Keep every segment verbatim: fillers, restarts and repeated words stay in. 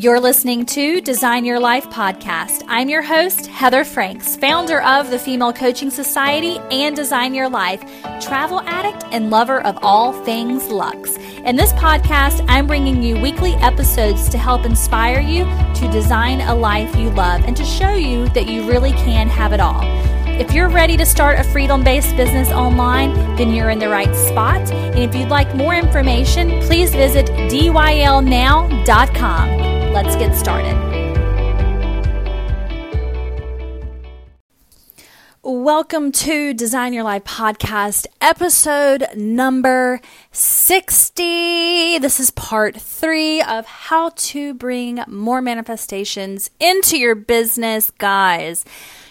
You're listening to Design Your Life podcast. I'm your host, Heather Franks, founder of the Female Coaching Society and Design Your Life, travel addict and lover of all things luxe. In this podcast, I'm bringing you weekly episodes to help inspire you to design a life you love and to show you that you really can have it all. If you're ready to start a freedom-based business online, then you're in the right spot. And if you'd like more information, please visit dyl now dot com. Let's get started. Welcome to Design Your Life podcast, episode number sixty. This is part three of how to bring more manifestations into your business, guys.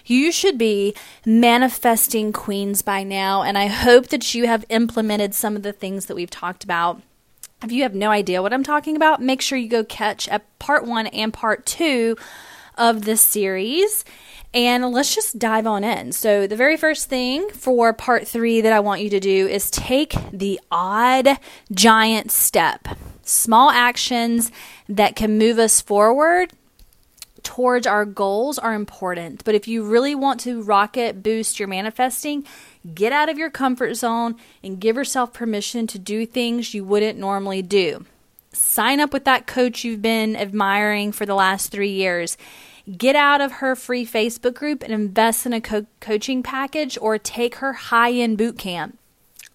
You should be manifesting queens by now, and I hope that you have implemented some of the things that we've talked about. If you have no idea what I'm talking about, make sure you go catch up part one and part two of this series, and let's just dive on in. So the very first thing for part three that I want you to do is take the odd giant step, small actions that can move us forward towards our goals are important. But if you really want to rocket boost your manifesting, get out of your comfort zone and give yourself permission to do things you wouldn't normally do. Sign up with that coach you've been admiring for the last three years. Get out of her free Facebook group and invest in a co- coaching package or take her high-end boot camp.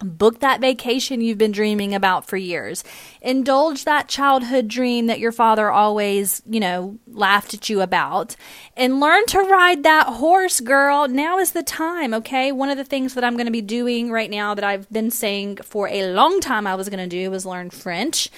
Book that vacation you've been dreaming about for years. Indulge that childhood dream that your father always, you know, laughed at you about. And learn to ride that horse, girl. Now is the time, okay? One of the things that I'm going to be doing right now that I've been saying for a long time I was going to do was learn French.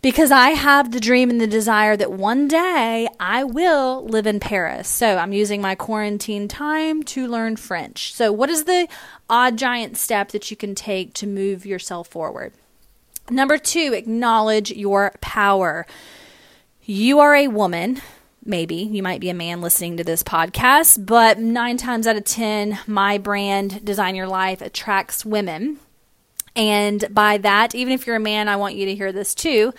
Because I have the dream and the desire that one day I will live in Paris. So I'm using my quarantine time to learn French. So what is the odd giant step that you can take to move yourself forward? Number two, acknowledge your power. You are a woman. Maybe you might be a man listening to this podcast, but nine times out of ten, my brand, Design Your Life, attracts women. And by that, even if you're a man, I want you to hear this too.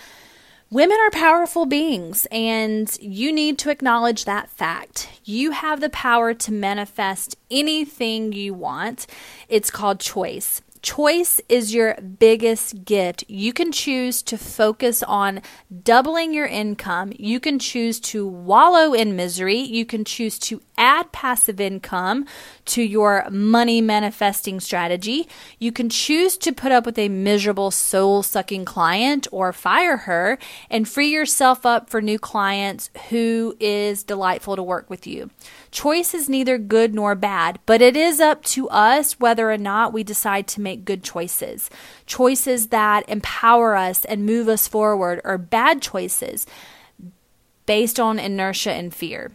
Women are powerful beings, and you need to acknowledge that fact. You have the power to manifest anything you want. It's called choice. Choice is your biggest gift. You can choose to focus on doubling your income. You can choose to wallow in misery. You can choose to add passive income to your money manifesting strategy. You can choose to put up with a miserable, soul-sucking client or fire her and free yourself up for new clients who is delightful to work with you. Choice is neither good nor bad, but it is up to us whether or not we decide to make Make good choices. Choices that empower us and move us forward are bad choices based on inertia and fear.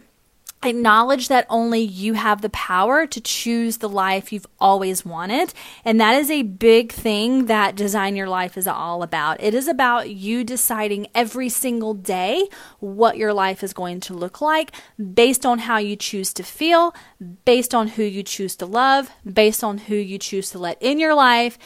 Acknowledge that only you have the power to choose the life you've always wanted. And that is a big thing that Design Your Life is all about. It is about you deciding every single day what your life is going to look like based on how you choose to feel, based on who you choose to love, based on who you choose to let in your life,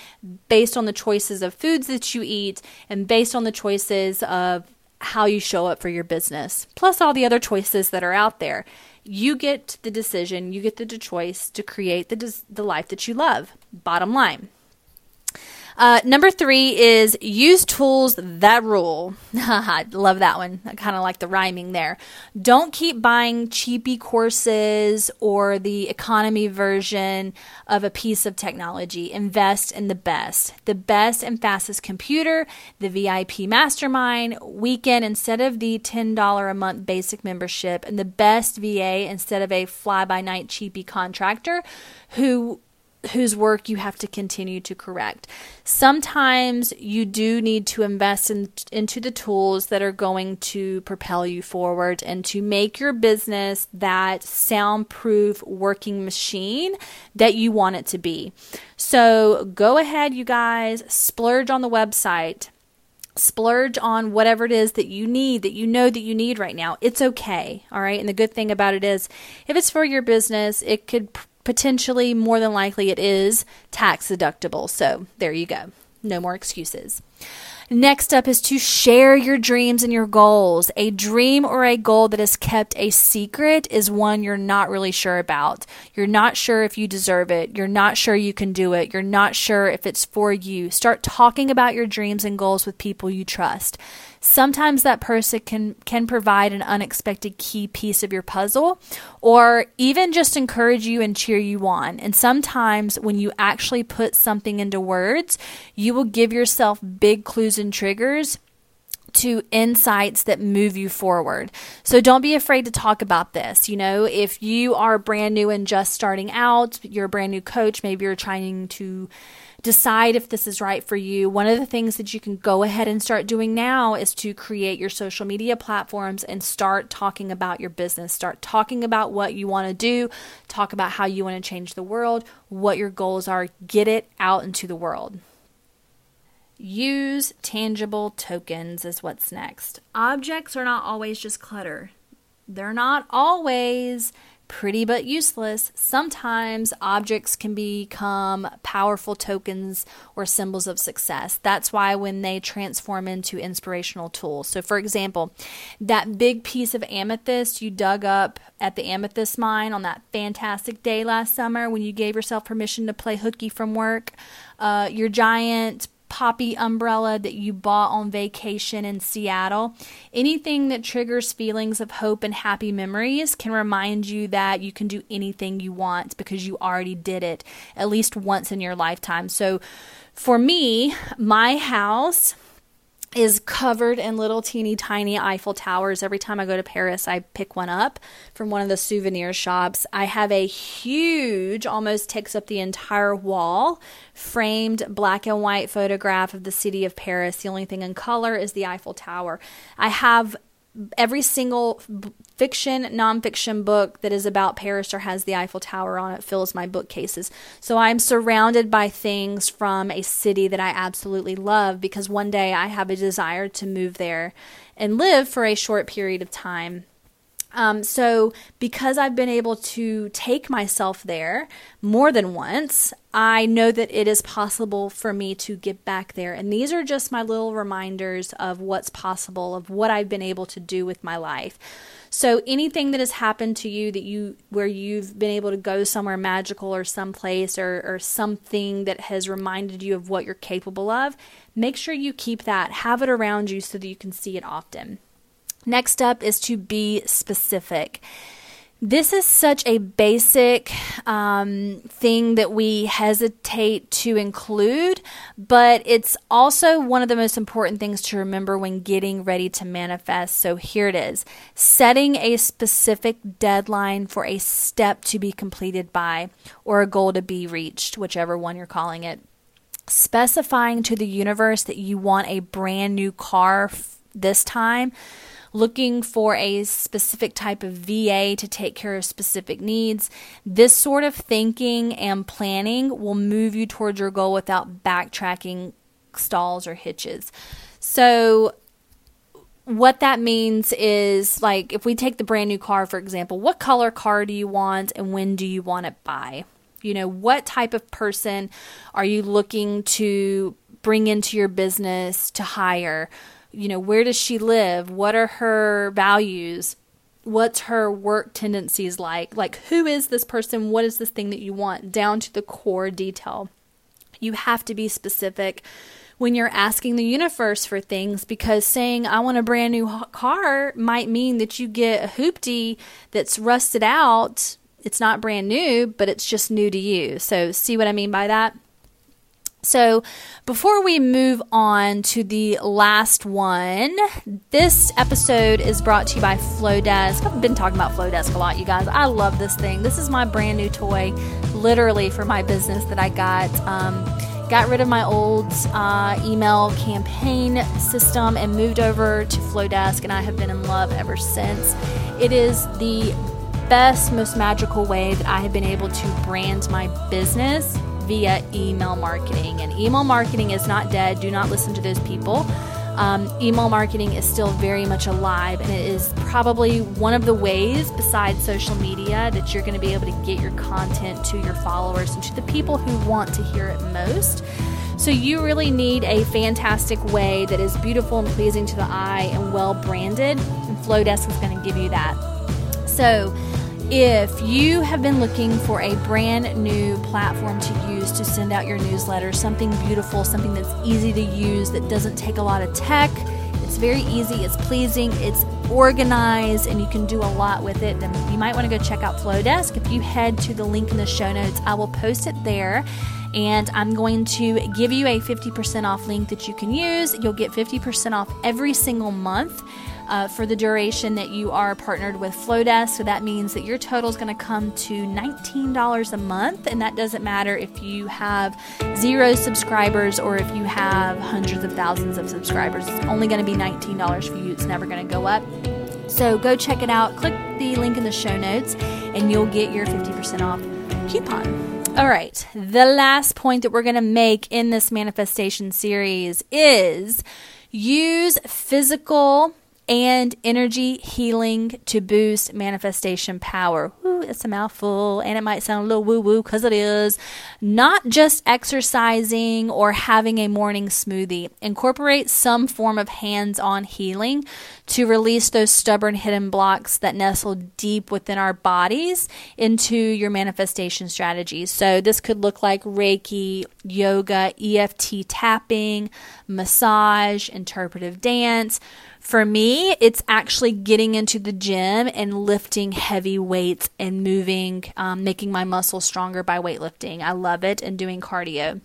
based on the choices of foods that you eat, and based on the choices of how you show up for your business, plus all the other choices that are out there. You get the decision, you get the choice to create the des- the life that you love, bottom line. Uh, number three is use tools that rule. I love that one. I kind of like the rhyming there. Don't keep buying cheapy courses or the economy version of a piece of technology. Invest in the best, the best and fastest computer, the V I P mastermind weekend instead of the ten dollars a month basic membership, and the best V A instead of a fly-by-night cheapy contractor who whose work you have to continue to correct. Sometimes you do need to invest in, into the tools that are going to propel you forward and to make your business that soundproof working machine that you want it to be. So go ahead, you guys, splurge on the website. Splurge on whatever it is that you need, that you know that you need right now. It's okay, all right? And the good thing about it is if it's for your business, it could pr- Potentially, more than likely, it is tax deductible. So there you go. No more excuses. Next up is to share your dreams and your goals. A dream or a goal that is kept a secret is one you're not really sure about. You're not sure if you deserve it. You're not sure you can do it. You're not sure if it's for you. Start talking about your dreams and goals with people you trust. Sometimes that person can, can provide an unexpected key piece of your puzzle, or even just encourage you and cheer you on. And sometimes when you actually put something into words, you will give yourself big clues and triggers to insights that move you forward. So don't be afraid to talk about this. You know, if you are brand new and just starting out, you're a brand new coach, maybe you're trying to decide if this is right for you. One of the things that you can go ahead and start doing now is to create your social media platforms and start talking about your business. Start talking about what you want to do. Talk about how you want to change the world, what your goals are. Get it out into the world. Use tangible tokens is what's next. Objects are not always just clutter. They're not always pretty but useless. Sometimes objects can become powerful tokens or symbols of success. That's why when they transform into inspirational tools. So for example, that big piece of amethyst you dug up at the amethyst mine on that fantastic day last summer when you gave yourself permission to play hooky from work, uh, your giant poppy umbrella that you bought on vacation in Seattle. Anything that triggers feelings of hope and happy memories can remind you that you can do anything you want because you already did it at least once in your lifetime. So for me, my house is covered in little teeny tiny Eiffel Towers. Every time I go to Paris, I pick one up from one of the souvenir shops. I have a huge, almost takes up the entire wall, framed black and white photograph of the city of Paris. The only thing in color is the Eiffel Tower. I have every single fiction, nonfiction book that is about Paris or has the Eiffel Tower on it fills my bookcases. So I'm surrounded by things from a city that I absolutely love because one day I have a desire to move there and live for a short period of time. Um, so because I've been able to take myself there more than once, I know that it is possible for me to get back there. And these are just my little reminders of what's possible, of what I've been able to do with my life. So anything that has happened to you that you, where you've been able to go somewhere magical or someplace or, or something that has reminded you of what you're capable of, make sure you keep that, have it around you so that you can see it often. Next up is to be specific. This is such a basic um, thing that we hesitate to include, but it's also one of the most important things to remember when getting ready to manifest. So here it is. Setting a specific deadline for a step to be completed by or a goal to be reached, whichever one you're calling it. Specifying to the universe that you want a brand new car f- this time. Looking for a specific type of V A to take care of specific needs. This sort of thinking and planning will move you towards your goal without backtracking, stalls, or hitches. So what that means is, like, if we take the brand new car, for example, what color car do you want and when do you want it by? You know, what type of person are you looking to bring into your business to hire? You know, where does she live? What are her values? What's her work tendencies like? Like, who is this person? What is this thing that you want? Down to the core detail. You have to be specific when you're asking the universe for things, because saying, I want a brand new car might mean that you get a hoopty that's rusted out. It's not brand new, but it's just new to you. So see what I mean by that? So before we move on to the last one, this episode is brought to you by Flodesk. I've been talking about Flodesk a lot, you guys. I love this thing. This is my brand new toy, literally, for my business that I got. Um, got rid of my old uh, email campaign system and moved over to Flodesk, and I have been in love ever since. It is the best, most magical way that I have been able to brand my business via email marketing. And email marketing is not dead. Do not listen to those people. Um, email marketing is still very much alive, and it is probably one of the ways besides social media that you're going to be able to get your content to your followers and to the people who want to hear it most. So you really need a fantastic way that is beautiful and pleasing to the eye and well branded, and Flodesk is going to give you that. So if you have been looking for a brand new platform to use to send out your newsletter, something beautiful, something that's easy to use, that doesn't take a lot of tech, it's very easy, it's pleasing, it's organized, and you can do a lot with it, then you might want to go check out Flodesk. If you head to the link in the show notes, I will post it there. And I'm going to give you a fifty percent off link that you can use. You'll get fifty percent off every single month uh, for the duration that you are partnered with Flodesk. So that means that your total is going to come to nineteen dollars a month. And that doesn't matter if you have zero subscribers or if you have hundreds of thousands of subscribers. It's only going to be nineteen dollars for you. It's never going to go up. So go check it out. Click the link in the show notes and you'll get your fifty percent off coupon. All right, the last point that we're going to make in this manifestation series is use physical and energy healing to boost manifestation power. Woo, it's a mouthful, and it might sound a little woo-woo because it is. Not just exercising or having a morning smoothie. Incorporate some form of hands-on healing to release those stubborn hidden blocks that nestle deep within our bodies into your manifestation strategies. So this could look like Reiki, yoga, E F T tapping, massage, interpretive dance. For me, it's actually getting into the gym and lifting heavy weights and moving, um, making my muscles stronger by weightlifting. I love it, and doing cardio.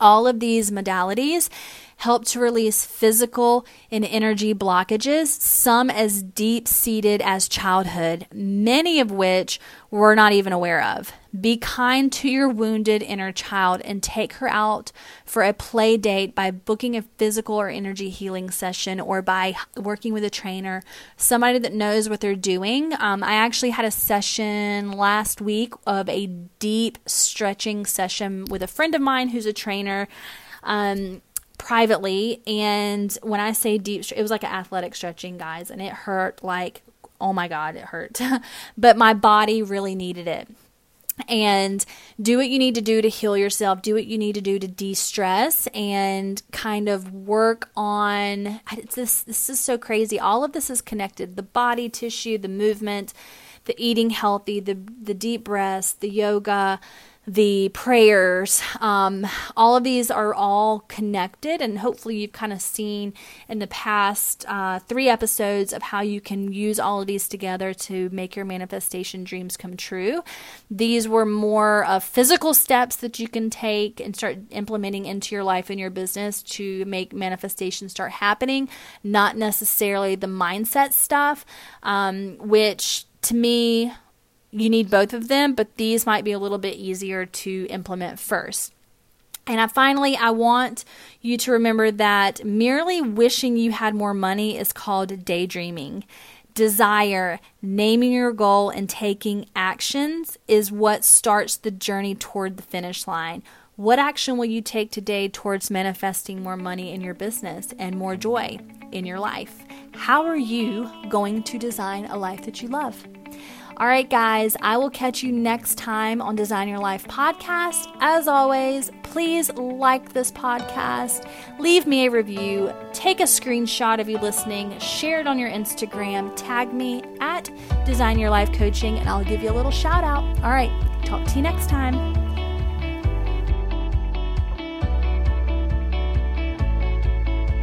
All of these modalities help to release physical and energy blockages, some as deep-seated as childhood, many of which we're not even aware of. Be kind to your wounded inner child and take her out for a play date by booking a physical or energy healing session or by working with a trainer, somebody that knows what they're doing. Um, I actually had a session last week of a deep stretching session with a friend of mine who's a trainer. Um, privately, and when I say deep, it was like an athletic stretching, guys, and it hurt like, oh my God, it hurt. But my body really needed it. And do what you need to do to heal yourself. Do what you need to do to de-stress and kind of work on, it's this, this is so crazy. All of this is connected. The body tissue, the movement, the eating healthy, the, the deep breaths, the yoga, the prayers, um, all of these are all connected, and hopefully you've kind of seen in the past uh, three episodes of how you can use all of these together to make your manifestation dreams come true. These were more of uh, physical steps that you can take and start implementing into your life and your business to make manifestation start happening, not necessarily the mindset stuff, um, which to me, you need both of them, but these might be a little bit easier to implement first. And I finally, I want you to remember that merely wishing you had more money is called daydreaming. Desire, naming your goal, and taking actions is what starts the journey toward the finish line. What action will you take today towards manifesting more money in your business and more joy in your life? How are you going to design a life that you love? All right, guys, I will catch you next time on Design Your Life podcast. As always, please like this podcast, leave me a review, take a screenshot of you listening, share it on your Instagram, tag me at Design Your Life Coaching, and I'll give you a little shout out. All right, talk to you next time.